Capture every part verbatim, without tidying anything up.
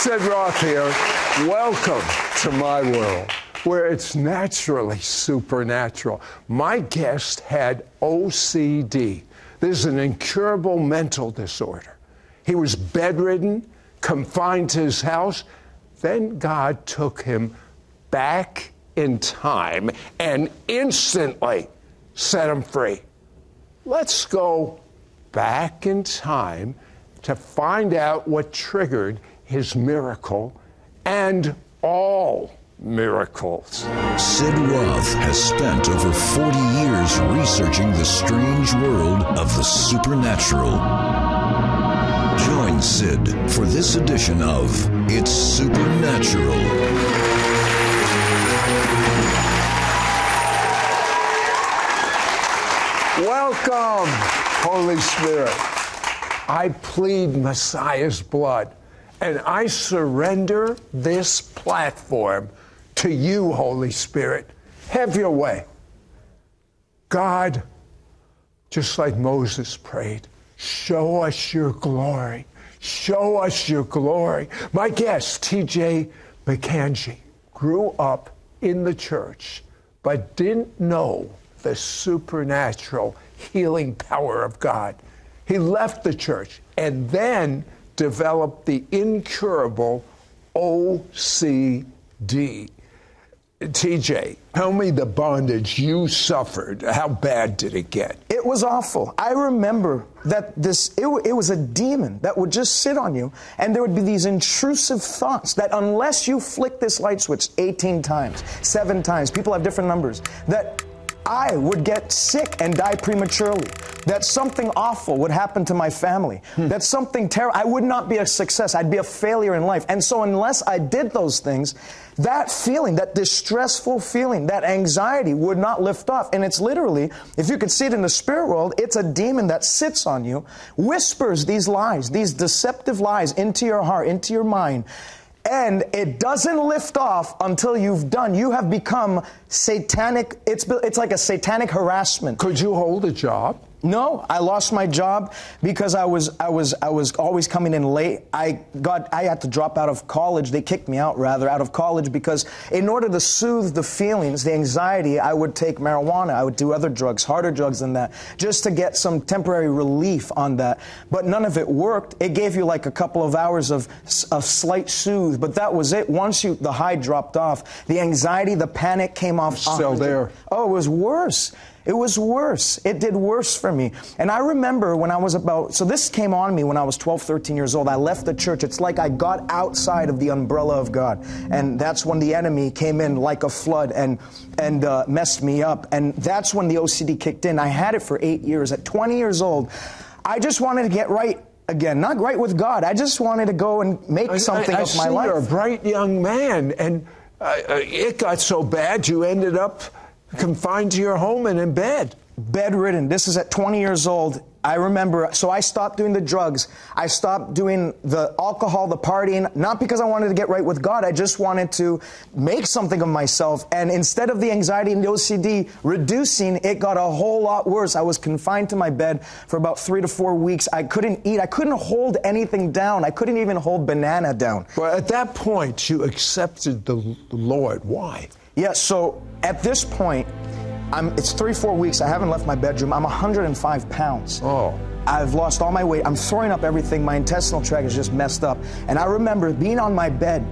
Sid Roth here. Welcome to my world, where it's naturally supernatural. My guest had O C D. This is an incurable mental disorder. He was bedridden, confined to his house. Then God took him back in time and instantly set him free. Let's go back in time to find out what triggered his miracle and all miracles. Sid Roth has spent over forty years researching the strange world of the supernatural. Join Sid for this edition of It's Supernatural. Welcome, Holy Spirit. I plead Messiah's blood, and I surrender this platform to you, Holy Spirit. Have your way. God, just like Moses prayed, show us your glory. Show us your glory. My guest, T J. McKenzie, grew up in the church, but didn't know the supernatural healing power of God. He left the church and then developed the incurable O C D. T J, tell me the bondage you suffered. How bad did it get? It was awful. I remember that this, it, it was a demon that would just sit on you, and there would be these intrusive thoughts that unless you flick this light switch eighteen times, seven times, people have different numbers, that I would get sick and die prematurely, that something awful would happen to my family, hmm. that something terrible, I would not be a success, I'd be a failure in life. And so unless I did those things, that feeling, that distressful feeling, that anxiety would not lift off. And it's literally, if you could see it in the spirit world, it's a demon that sits on you, whispers these lies, these deceptive lies into your heart, into your mind, and it doesn't lift off until you've done. You have become satanic. It's, it's like a satanic harassment. Could you hold a job? No, I lost my job because I was I was I was always coming in late. I got I had to drop out of college. They kicked me out rather out of college because in order to soothe the feelings, the anxiety, I would take marijuana. I would do other drugs, harder drugs than that, just to get some temporary relief on that. But none of it worked. It gave you like a couple of hours of of slight soothe, but that was it. Once you the high dropped off, the anxiety, the panic came off. Still there. Oh, it was worse. It was worse. It did worse for me. And I remember when I was about, so this came on me when I was twelve, thirteen years old. I left the church. It's like I got outside of the umbrella of God. And that's when the enemy came in like a flood and, and uh, messed me up. And that's when the O C D kicked in. I had it for eight years. At twenty years old, I just wanted to get right again. Not right with God. I just wanted to go and make I, something I, I of my life. You're a bright young man. And uh, it got so bad you ended up confined to your home and in bed. Bedridden. This is at twenty years old. I remember, so I stopped doing the drugs. I stopped doing the alcohol, the partying, not because I wanted to get right with God. I just wanted to make something of myself. And instead of the anxiety and the O C D reducing, it got a whole lot worse. I was confined to my bed for about three to four weeks. I couldn't eat. I couldn't hold anything down. I couldn't even hold banana down. Well, at that point, you accepted the Lord. Why? Yeah, so at this point, I'm, it's three, four weeks. I haven't left my bedroom. I'm one hundred five pounds. Oh. I've lost all my weight. I'm throwing up everything. My intestinal tract is just messed up. And I remember being on my bed,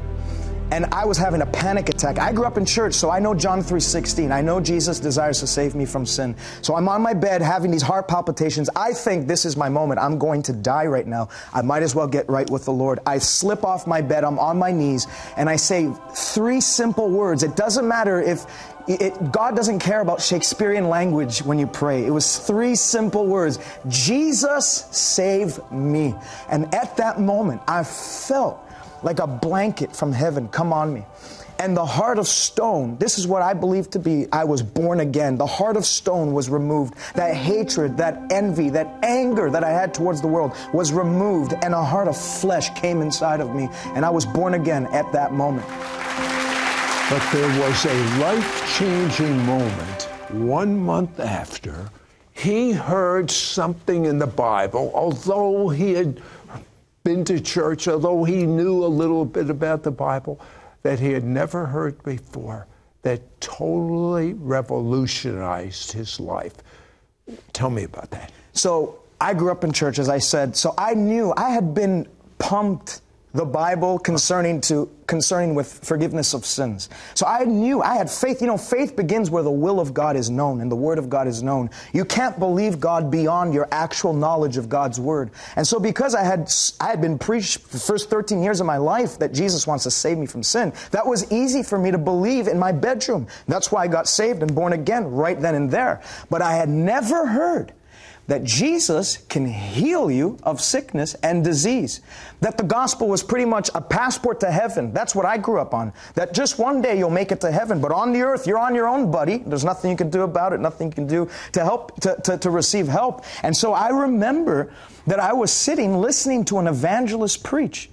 and I was having a panic attack. I grew up in church, so I know John three sixteen. I know Jesus desires to save me from sin. So I'm on my bed having these heart palpitations. I think this is my moment. I'm going to die right now. I might as well get right with the Lord. I slip off my bed. I'm on my knees, and I say three simple words. It doesn't matter if it, God doesn't care about Shakespearean language when you pray. It was three simple words. Jesus, save me. And at that moment, I felt like a blanket from heaven come on me. And the heart of stone, this is what I believe to be, I was born again. The heart of stone was removed. That hatred, that envy, that anger that I had towards the world was removed, and a heart of flesh came inside of me, and I was born again at that moment. But there was a life-changing moment one month after. He heard something in the Bible, although he had been to church, although he knew a little bit about the Bible, that he had never heard before, that totally revolutionized his life. Tell me about that. So I grew up in church, as I said, so I knew, I had been pumped the Bible concerning to concerning with forgiveness of sins. So I knew, I had faith. You know, faith begins where the will of God is known and the Word of God is known. You can't believe God beyond your actual knowledge of God's Word. And so because I had I had been preached for the first thirteen years of my life that Jesus wants to save me from sin, that was easy for me to believe in my bedroom. That's why I got saved and born again right then and there. But I had never heard that Jesus can heal you of sickness and disease, that the gospel was pretty much a passport to heaven. That's what I grew up on, that just one day you'll make it to heaven, but on the earth, you're on your own, buddy. There's nothing you can do about it, nothing you can do to help, to, to, to receive help. And so I remember that I was sitting listening to an evangelist preach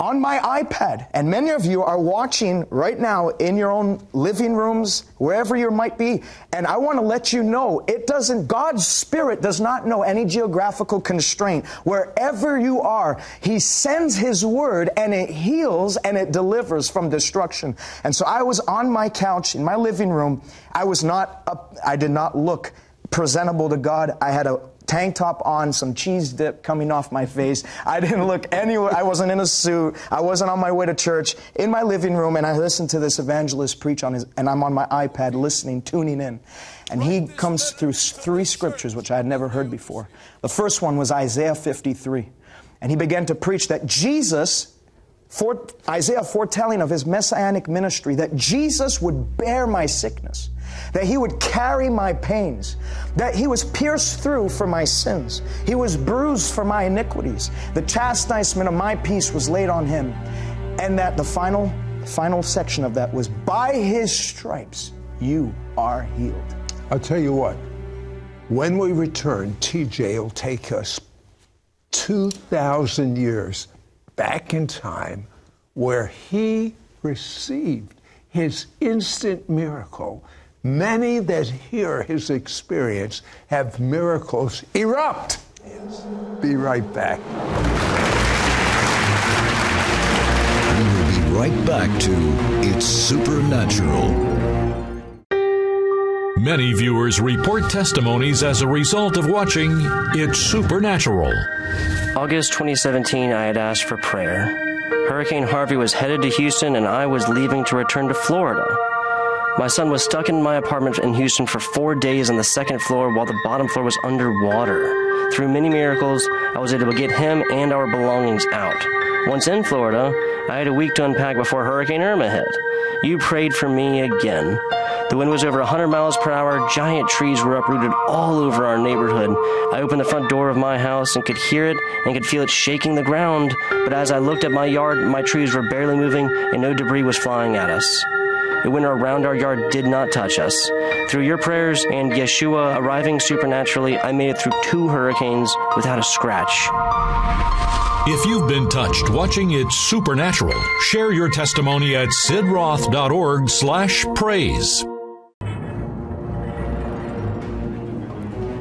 on my iPad, and many of you are watching right now in your own living rooms, wherever you might be, and I want to let you know, it doesn't, God's Spirit does not know any geographical constraint. Wherever you are, He sends His Word, and it heals, and it delivers from destruction. And so I was on my couch in my living room. I was not, up, I did not look presentable to God. I had a tank top on, some cheese dip coming off my face. I didn't look anywhere. I wasn't in a suit. I wasn't on my way to church. In my living room, and I listened to this evangelist preach on his, and I'm on my iPad listening, tuning in. And he comes through three scriptures, which I had never heard before. The first one was Isaiah fifty-three. And he began to preach that Jesus, for, Isaiah foretelling of his messianic ministry, that Jesus would bear my sickness, that He would carry my pains, that He was pierced through for my sins, He was bruised for my iniquities, the chastisement of my peace was laid on Him, and that the final, final section of that was, by His stripes you are healed. I'll tell you what, when we return, T J will take us two thousand years back in time where he received his instant miracle. Many that hear his experience have miracles erupt. Yes. Be right back. We will be right back to It's Supernatural. Many viewers report testimonies as a result of watching It's Supernatural. August twenty seventeen, I had asked for prayer. Hurricane Harvey was headed to Houston, and I was leaving to return to Florida. My son was stuck in my apartment in Houston for four days on the second floor while the bottom floor was underwater. Through many miracles, I was able to get him and our belongings out. Once in Florida, I had a week to unpack before Hurricane Irma hit. You prayed for me again. The wind was over one hundred miles per hour. Giant trees were uprooted all over our neighborhood. I opened the front door of my house and could hear it and could feel it shaking the ground. But as I looked at my yard, my trees were barely moving and no debris was flying at us. The wind around our yard did not touch us. Through your prayers and Yeshua arriving supernaturally, I made it through two hurricanes without a scratch. If you've been touched watching It's Supernatural, share your testimony at sidroth.org slash praise.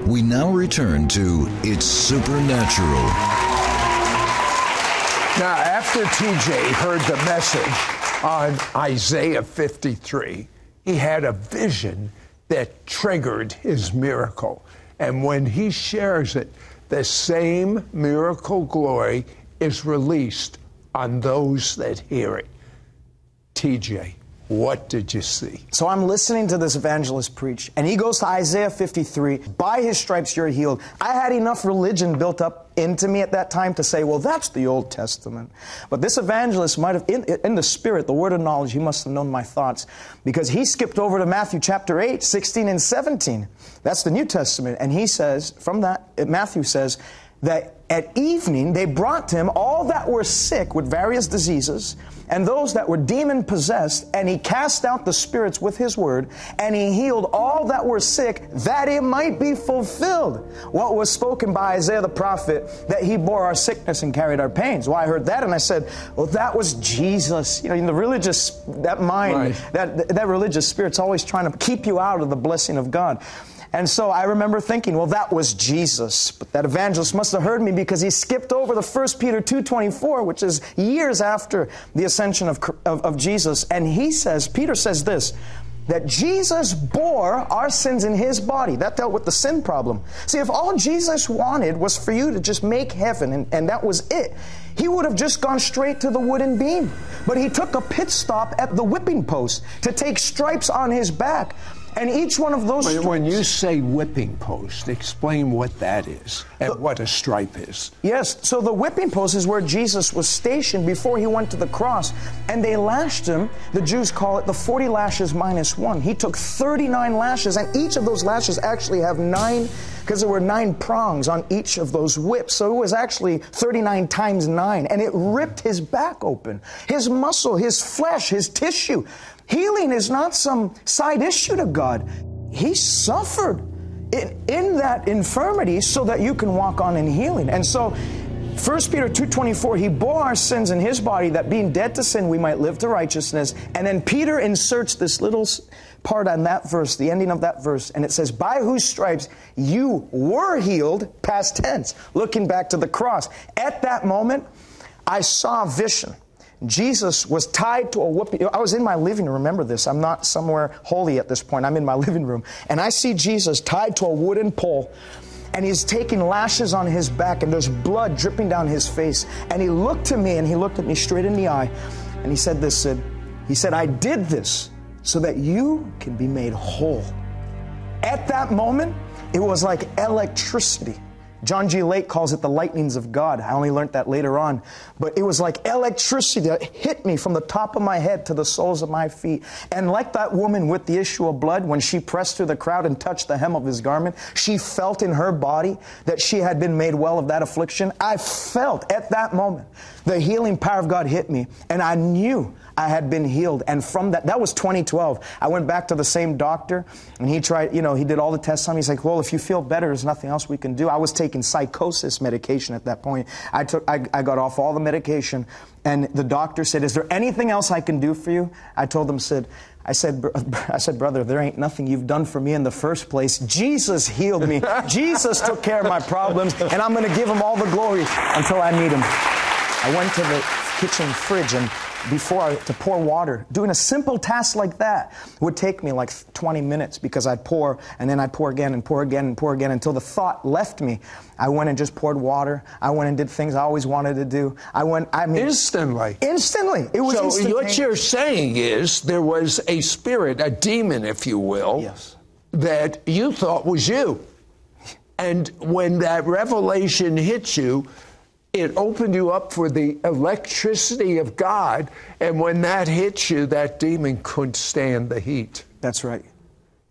We now return to It's Supernatural. Now, after T J heard the message on Isaiah fifty-three, he had a vision that triggered his miracle. And when he shares it, the same miracle glory is released on those that hear it. T J, what did you see? So I'm listening to this evangelist preach, and he goes to Isaiah fifty-three. By His stripes you're healed. I had enough religion built up into me at that time to say, well, that's the Old Testament. But this evangelist might have, in, in the spirit, the word of knowledge, he must have known my thoughts, because he skipped over to Matthew chapter eight, sixteen and seventeen. That's the New Testament. And he says, from that, Matthew says that at evening they brought to Him all that were sick with various diseases and those that were demon-possessed, and He cast out the spirits with His word, and He healed all that were sick, that it might be fulfilled what was spoken by Isaiah the prophet, that He bore our sickness and carried our pains. Well, I heard that, and I said, well, that was Jesus. You know, in the religious, that mind, right. that, that religious spirit's always trying to keep you out of the blessing of God. And so I remember thinking, well, that was Jesus. But that evangelist must have heard me because he skipped over the First Peter two twenty-four, which is years after the ascension of, of, of Jesus. And he says, Peter says this, that Jesus bore our sins in His body. That dealt with the sin problem. See, if all Jesus wanted was for you to just make heaven, and, and that was it, He would have just gone straight to the wooden beam. But He took a pit stop at the whipping post to take stripes on His back. And each one of those stripes... When you say whipping post, explain what that is and the, what a stripe is. Yes, so the whipping post is where Jesus was stationed before He went to the cross. And they lashed Him. The Jews call it the forty lashes minus one. He took thirty-nine lashes, and each of those lashes actually have nine, because there were nine prongs on each of those whips. So it was actually thirty-nine times nine, and it ripped His back open, His muscle, His flesh, His tissue. Healing is not some side issue to God. He suffered in, in that infirmity so that you can walk on in healing. And so First Peter two twenty-four, He bore our sins in His body, that being dead to sin, we might live to righteousness. And then Peter inserts this little part on that verse, the ending of that verse, and it says, by whose stripes you were healed, past tense, looking back to the cross. At that moment, I saw a vision. Jesus was tied to a whipping. I was in my living room, remember this. I'm not somewhere holy at this point. I'm in my living room. And I see Jesus tied to a wooden pole. And He's taking lashes on His back. And there's blood dripping down His face. And He looked to me, and He looked at me straight in the eye. And He said this, Sid. He said, I did this so that you can be made whole. At that moment, it was like electricity. John G. Lake calls it the lightnings of God. I only learned that later on. But it was like electricity that hit me from the top of my head to the soles of my feet. And like that woman with the issue of blood, when she pressed through the crowd and touched the hem of His garment, she felt in her body that she had been made well of that affliction. I felt at that moment the healing power of God hit me, and I knew I had been healed. And from that, that was twenty twelve. I went back to the same doctor, and he tried, you know, he did all the tests on me. He's like, well, if you feel better, there's nothing else we can do. I was taking psychosis medication at that point. I took, I, I got off all the medication, and the doctor said, is there anything else I can do for you? I told him, Sid, I said, I said, brother, there ain't nothing you've done for me in the first place. Jesus healed me. Jesus took care of my problems, and I'm going to give Him all the glory until I meet Him. I went to the kitchen fridge, and before I, to pour water, doing a simple task like that would take me like twenty minutes, because I'd pour, and then I'd pour again and pour again and pour again until the thought left me. I went and just poured water. I went and did things I always wanted to do. I went, I mean... Instantly. Instantly. It was instantaneous. So what you're saying is there was a spirit, a demon, if you will, yes, that you thought was you. And when that revelation hit you, it opened you up for the electricity of God, and when that hit you, that demon couldn't stand the heat. That's right.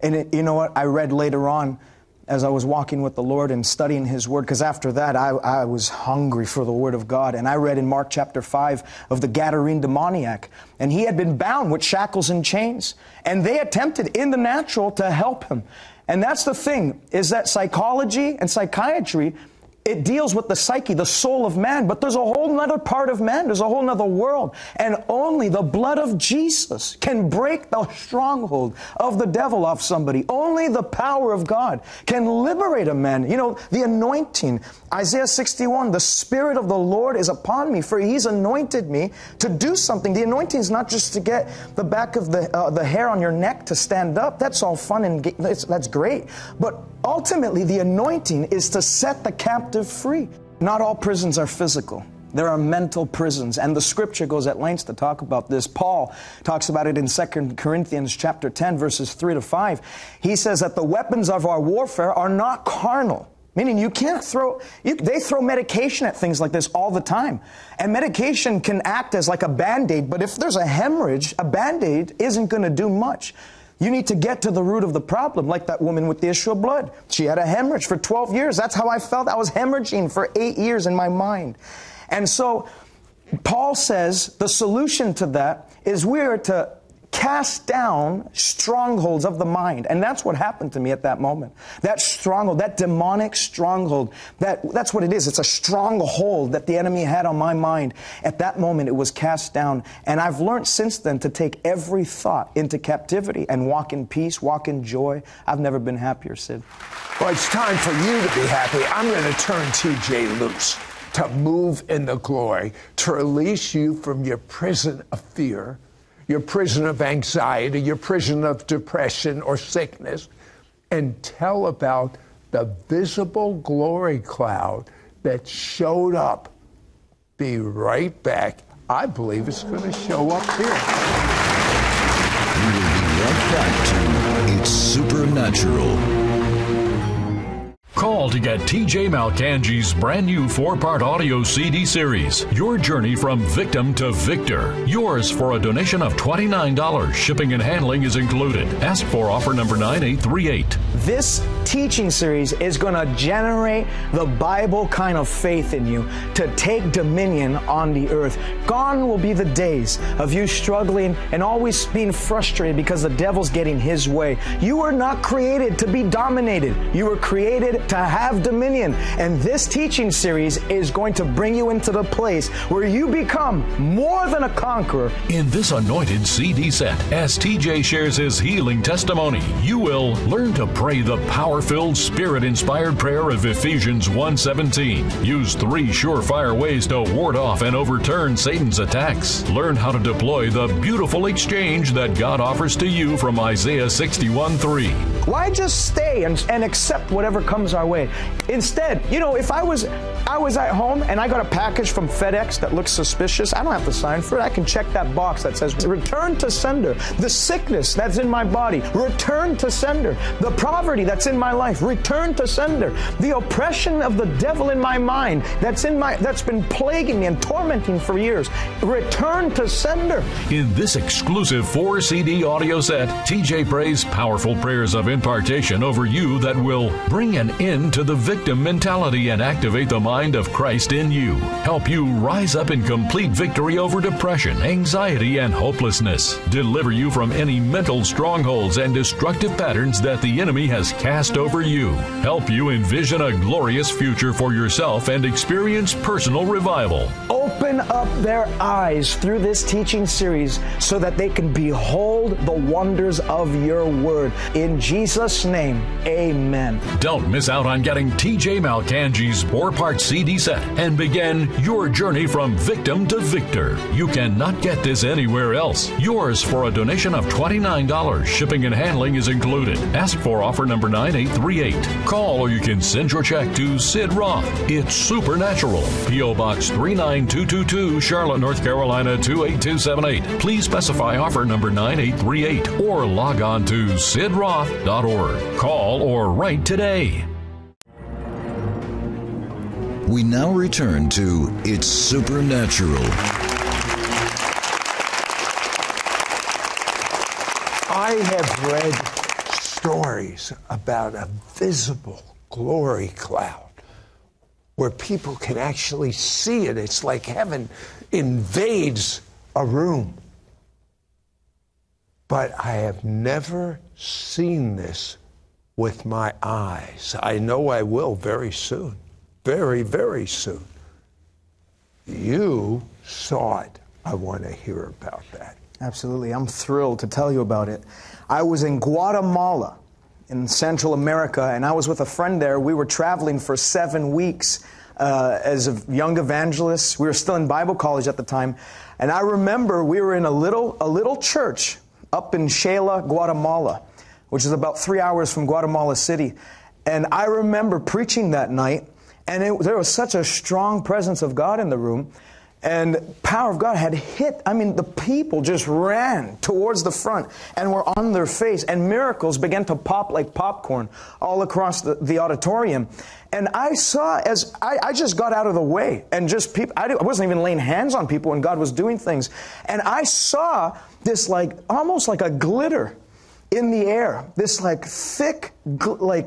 And it, you know what? I read later on, as I was walking with the Lord and studying His Word, because after that, I, I was hungry for the Word of God, and I read in Mark chapter five of the Gadarene demoniac, and he had been bound with shackles and chains, and they attempted in the natural to help him. And that's the thing, is that psychology and psychiatry, it deals with the psyche, the soul of man, but there's a whole nother part of man. There's a whole nother world. And only the blood of Jesus can break the stronghold of the devil off somebody. Only the power of God can liberate a man. You know, the anointing, Isaiah sixty-one, the Spirit of the Lord is upon me, for He's anointed me to do something. The anointing is not just to get the back of the, uh, the hair on your neck to stand up. That's all fun and that's great. But ultimately, the anointing is to set the captive free. Not all prisons are physical. There are mental prisons, and the Scripture goes at lengths to talk about this. Paul talks about it in Second Corinthians chapter ten, verses three to five. He says that the weapons of our warfare are not carnal, meaning you can't throw, you, they throw medication at things like this all the time. And medication can act as like a Band-Aid, but if there's a hemorrhage, a Band-Aid isn't going to do much. You need to get to the root of the problem, like that woman with the issue of blood. She had a hemorrhage for twelve years. That's how I felt. I was hemorrhaging for eight years in my mind. And so Paul says the solution to that is we are to cast down strongholds of the mind. And that's what happened to me at that moment. That stronghold, that demonic stronghold, that, that's what it is. It's a stronghold that the enemy had on my mind. At that moment, it was cast down. And I've learned since then to take every thought into captivity and walk in peace, walk in joy. I've never been happier, Sid. Well, it's time for you to be happy. I'm going to turn T J loose to move in the glory, to release you from your prison of fear, your prison of anxiety, your prison of depression or sickness, and tell about the visible glory cloud that showed up. Be right back. I believe it's going to show up here. We will be right back to It's Supernatural. Call to get T J. Mulkanji's brand new four-part audio C D series, Your Journey from Victim to Victor. Yours for a donation of twenty-nine dollars. Shipping and handling is included. Ask for offer number nine eight three eight. This teaching series is going to generate the Bible kind of faith in you to take dominion on the earth. Gone will be the days of you struggling and always being frustrated because the devil's getting his way. You were not created to be dominated. You were created to have dominion. And this teaching series is going to bring you into the place where you become more than a conqueror. In this anointed C D set, as T J shares his healing testimony, you will learn to pray the power-filled, spirit-inspired prayer of Ephesians one seventeen. Use three surefire ways to ward off and overturn Satan's attacks. Learn how to deploy the beautiful exchange that God offers to you from Isaiah sixty-one three. Why just stay and, and accept whatever comes our way? Instead, you know, if I was I was at home and I got a package from FedEx that looks suspicious, I don't have to sign for it. I can check that box that says, return to sender. The sickness that's in my body, return to sender. The poverty that's in my life, return to sender. The oppression of the devil in my mind that's in my that's been plaguing me and tormenting for years, return to sender. In this exclusive four C D audio set, T J prays powerful prayers of impartation over you that will bring an end to the victim mentality and activate the mind of Christ in you. Help you rise up in complete victory over depression, anxiety, and hopelessness. Deliver you from any mental strongholds and destructive patterns that the enemy has cast over you. Help you envision a glorious future for yourself and experience personal revival. Open up their eyes through this teaching series so that they can behold the wonders of your word. In Jesus' name, amen. Don't miss out on getting T J. Mulkanji's four-part C D set and begin your journey from victim to victor. You cannot get this anywhere else. Yours for a donation of twenty-nine dollars. Shipping and handling is included. Ask for offer number nine eight three eight. Call or you can send your check to Sid Roth. It's Supernatural. P O. Box three nine two two two, Charlotte, North Carolina two eight two seven eight. Please specify offer number nine eight three eight or log on to sid roth dot org. Call or write today. We now return to It's Supernatural. I have read stories about a visible glory cloud where people can actually see it. It's like heaven invades a room. But I have never seen this with my eyes. I know I will very soon. Very, very soon. You saw it. I want to hear about that. Absolutely. I'm thrilled to tell you about it. I was in Guatemala in Central America, and I was with a friend there. We were traveling for seven weeks uh, as a young evangelist. We were still in Bible college at the time. And I remember we were in a little, a little church up in Xela, Guatemala, which is about three hours from Guatemala City. And I remember preaching that night. And it, there was such a strong presence of God in the room, and power of God had hit. I mean, the people just ran towards the front and were on their face, and miracles began to pop like popcorn all across the, the auditorium. And I saw as I, I just got out of the way and just people, I, I wasn't even laying hands on people when God was doing things. And I saw this like almost like a glitter in the air, this like thick, gl- like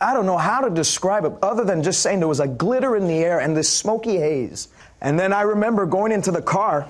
I don't know how to describe it other than just saying there was a glitter in the air and this smoky haze. And then I remember going into the car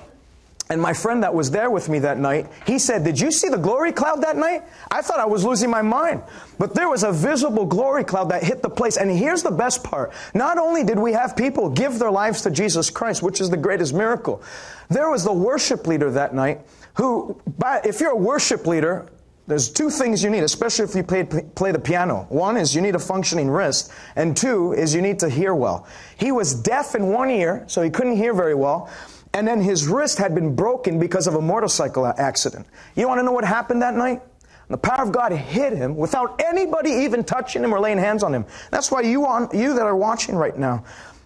And my friend that was there with me that night, he said, did you see the glory cloud that night? I thought I was losing my mind. But there was a visible glory cloud that hit the place. And here's the best part. Not only did we have people give their lives to Jesus Christ, which is the greatest miracle, there was the worship leader that night who, if you're a worship leader, there's two things you need, especially if you play, play the piano. One is you need a functioning wrist, and two is you need to hear well. He was deaf in one ear, so he couldn't hear very well. And then his wrist had been broken because of a motorcycle accident. You want to know what happened that night? The power of God hit him without anybody even touching him or laying hands on him. That's why you, on, you that are watching right now,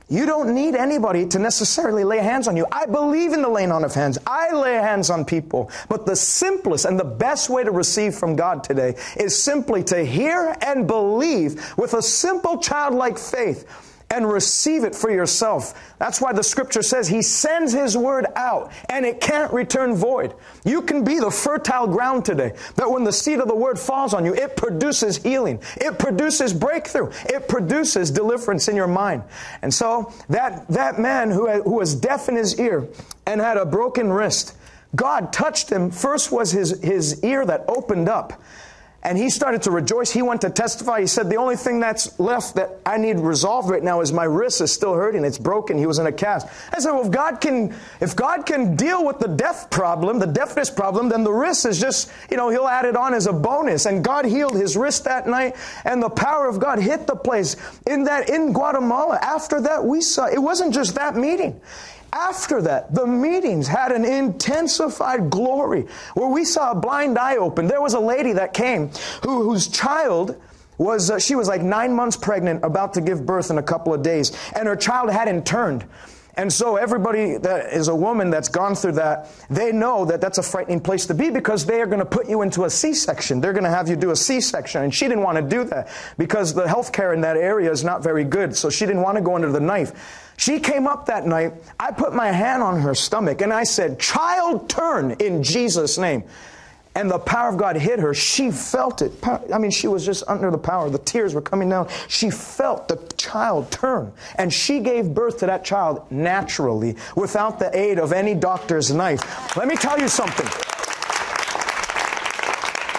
you don't need anybody to necessarily lay hands on you. I believe in the laying on of hands. I lay hands on people. But the simplest and the best way to receive from God today is simply to hear and believe with a simple childlike faith. And receive it for yourself. That's why the scripture says he sends his word out and it can't return void. You can be the fertile ground today that when the seed of the word falls on you, it produces healing. It produces breakthrough. It produces deliverance in your mind. And so that, that man who, had, who was deaf in his ear and had a broken wrist, God touched him. First was his, his ear that opened up. And he started to rejoice. He went to testify. He said, the only thing that's left that I need resolved right now is my wrist is still hurting. It's broken. He was in a cast. I said, well, if God can, if God can deal with the deaf problem, the deafness problem, then the wrist is just, you know, he'll add it on as a bonus. And God healed his wrist that night. And the power of God hit the place in that, in Guatemala. After that, we saw, it wasn't just that meeting. After that, the meetings had an intensified glory where we saw a blind eye open. There was a lady that came who, whose child was, uh, she was like nine months pregnant, about to give birth in a couple of days, and her child hadn't turned. And so everybody that is a woman that's gone through that, they know that that's a frightening place to be because they are going to put you into a C-section. They're going to have you do a C-section. And she didn't want to do that because the health care in that area is not very good. So she didn't want to go under the knife. She came up that night. I put my hand on her stomach and I said, child, turn in Jesus' name. And the power of God hit her. She felt it. I mean, she was just under the power. The tears were coming down. She felt the child turn. And she gave birth to that child naturally without the aid of any doctor's knife. Let me tell you something.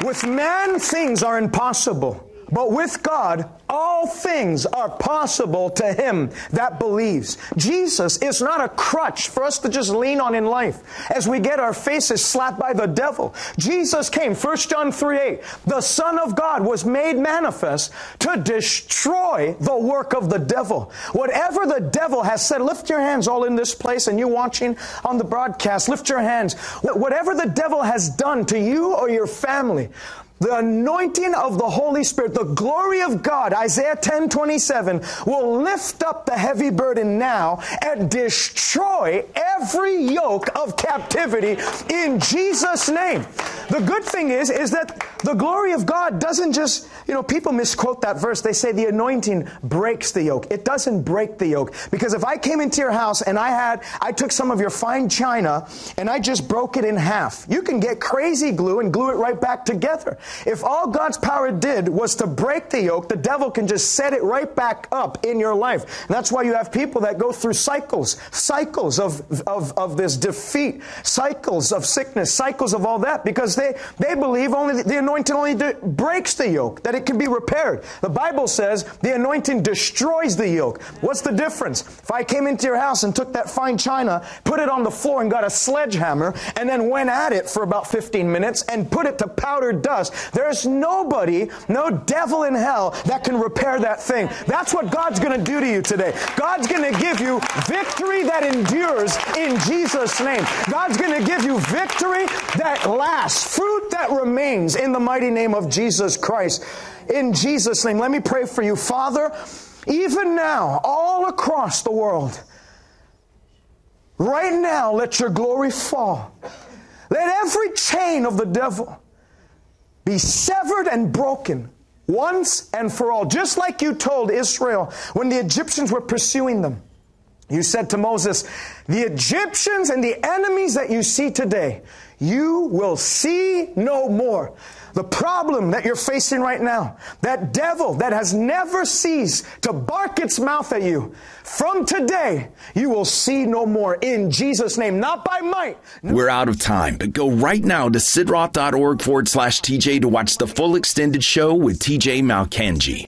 With man, things are impossible. But with God, all things are possible to him that believes. Jesus is not a crutch for us to just lean on in life as we get our faces slapped by the devil. Jesus came, First John three eight, the Son of God was made manifest to destroy the work of the devil. Whatever the devil has said, lift your hands all in this place, and you watching on the broadcast, lift your hands. Whatever the devil has done to you or your family, the anointing of the Holy Spirit, the glory of God, Isaiah ten twenty-seven, will lift up the heavy burden now and destroy every yoke of captivity in Jesus' name. The good thing is, is that the glory of God doesn't just, you know, people misquote that verse. They say the anointing breaks the yoke. It doesn't break the yoke. Because if I came into your house and I had, I took some of your fine china and I just broke it in half, you can get crazy glue and glue it right back together. If all God's power did was to break the yoke, the devil can just set it right back up in your life. And that's why you have people that go through cycles, cycles of, of, of this defeat, cycles of sickness, cycles of all that, because they, they believe only the anointing only de- breaks the yoke, that it can be repaired. The Bible says the anointing destroys the yoke. What's the difference? If I came into your house and took that fine china, put it on the floor and got a sledgehammer, and then went at it for about fifteen minutes and put it to powder dust, there's nobody, no devil in hell that can repair that thing. That's what God's going to do to you today. God's going to give you victory that endures in Jesus' name. God's going to give you victory that lasts, fruit that remains in the mighty name of Jesus Christ. In Jesus' name, let me pray for you. Father, even now, all across the world, right now, let your glory fall. Let every chain of the devil be severed and broken once and for all. Just like you told Israel when the Egyptians were pursuing them. You said to Moses, the Egyptians and the enemies that you see today, you will see no more. The problem that you're facing right now, that devil that has never ceased to bark its mouth at you, from today, you will see no more in Jesus' name, not by might. We're out of time, but go right now to sidroth.org forward slash TJ to watch the full extended show with T J. Mulkanji.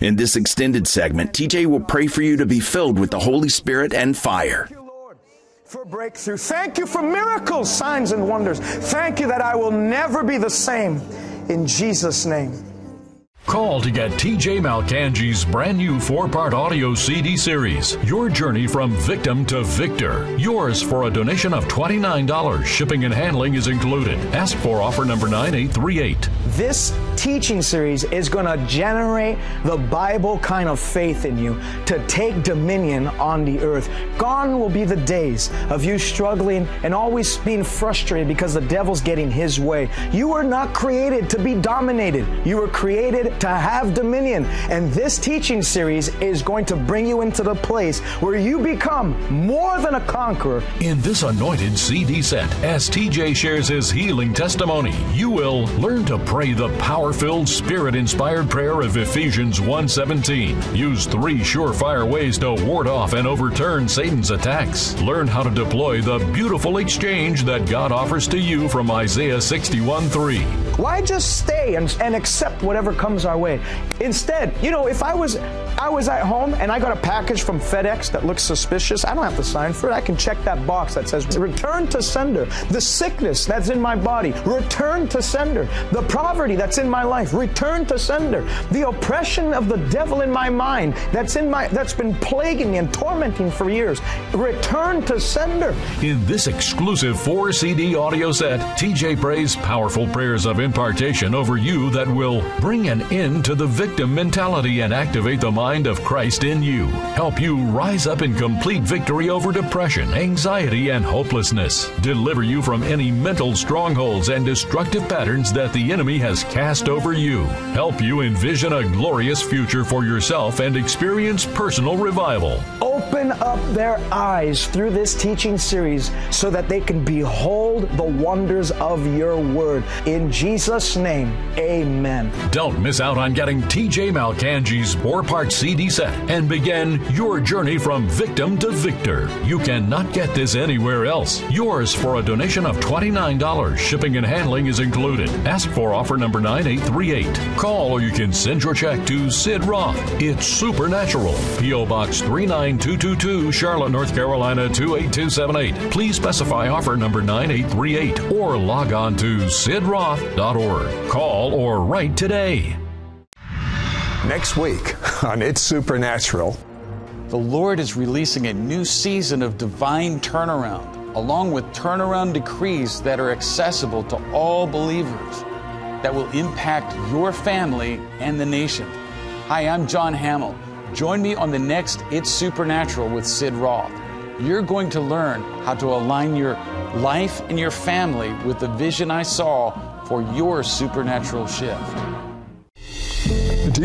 In this extended segment, T J will pray for you to be filled with the Holy Spirit and fire. For breakthrough. Thank you for miracles, signs, and wonders. Thank you that I will never be the same. In Jesus' name. Call to get T J. Mulkanji's brand new four-part audio C D series, Your Journey from Victim to Victor. Yours for a donation of twenty-nine dollars. Shipping and handling is included. Ask for offer number nine eight three eight. This teaching series is going to generate the Bible kind of faith in you to take dominion on the earth. Gone will be the days of you struggling and always being frustrated because the devil's getting his way. You were not created to be dominated. You were created to have dominion. And this teaching series is going to bring you into the place where you become more than a conqueror. In this anointed C D set, as T J shares his healing testimony, you will learn to pray the power-filled, spirit-inspired prayer of Ephesians one seventeen. Use three surefire ways to ward off and overturn Satan's attacks. Learn how to deploy the beautiful exchange that God offers to you from Isaiah sixty-one three. Why just stay and, and accept whatever comes our way? Instead, you know, if I was I was at home and I got a package from FedEx that looks suspicious, I don't have to sign for it. I can check that box that says return to sender. The sickness that's in my body, return to sender. The poverty that's in my life, return to sender. The oppression of the devil in my mind that's in my that's been plaguing me and tormenting for years, return to sender. In this exclusive four C D audio set, T J prays powerful prayers of impartation over you that will bring an end to the victim mentality and activate the mind of Christ in you. Help you rise up in complete victory over depression, anxiety, and hopelessness. Deliver you from any mental strongholds and destructive patterns that the enemy has cast over you. Help you envision a glorious future for yourself and experience personal revival. Open up their eyes through this teaching series so that they can behold the wonders of your word. In Jesus' name, amen. Don't miss out on getting T J. Mulkanji's four-part C D set and begin your journey from victim to victor. You cannot get this anywhere else. Yours for a donation of twenty-nine dollars. Shipping and handling is included. Ask for offer number nine eight three eight. Call or you can send your check to Sid Roth. It's Supernatural. P O. Box three nine two two two, Charlotte, North Carolina two eight two seven eight. Please specify offer number nine eight three eight or log on to sid roth dot org. Call or write today. Next week on It's Supernatural. The Lord is releasing a new season of divine turnaround, along with turnaround decrees that are accessible to all believers that will impact your family and the nation. Hi, I'm John Hamill. Join me on the next It's Supernatural with Sid Roth. You're going to learn how to align your life and your family with the vision I saw for your supernatural shift. Do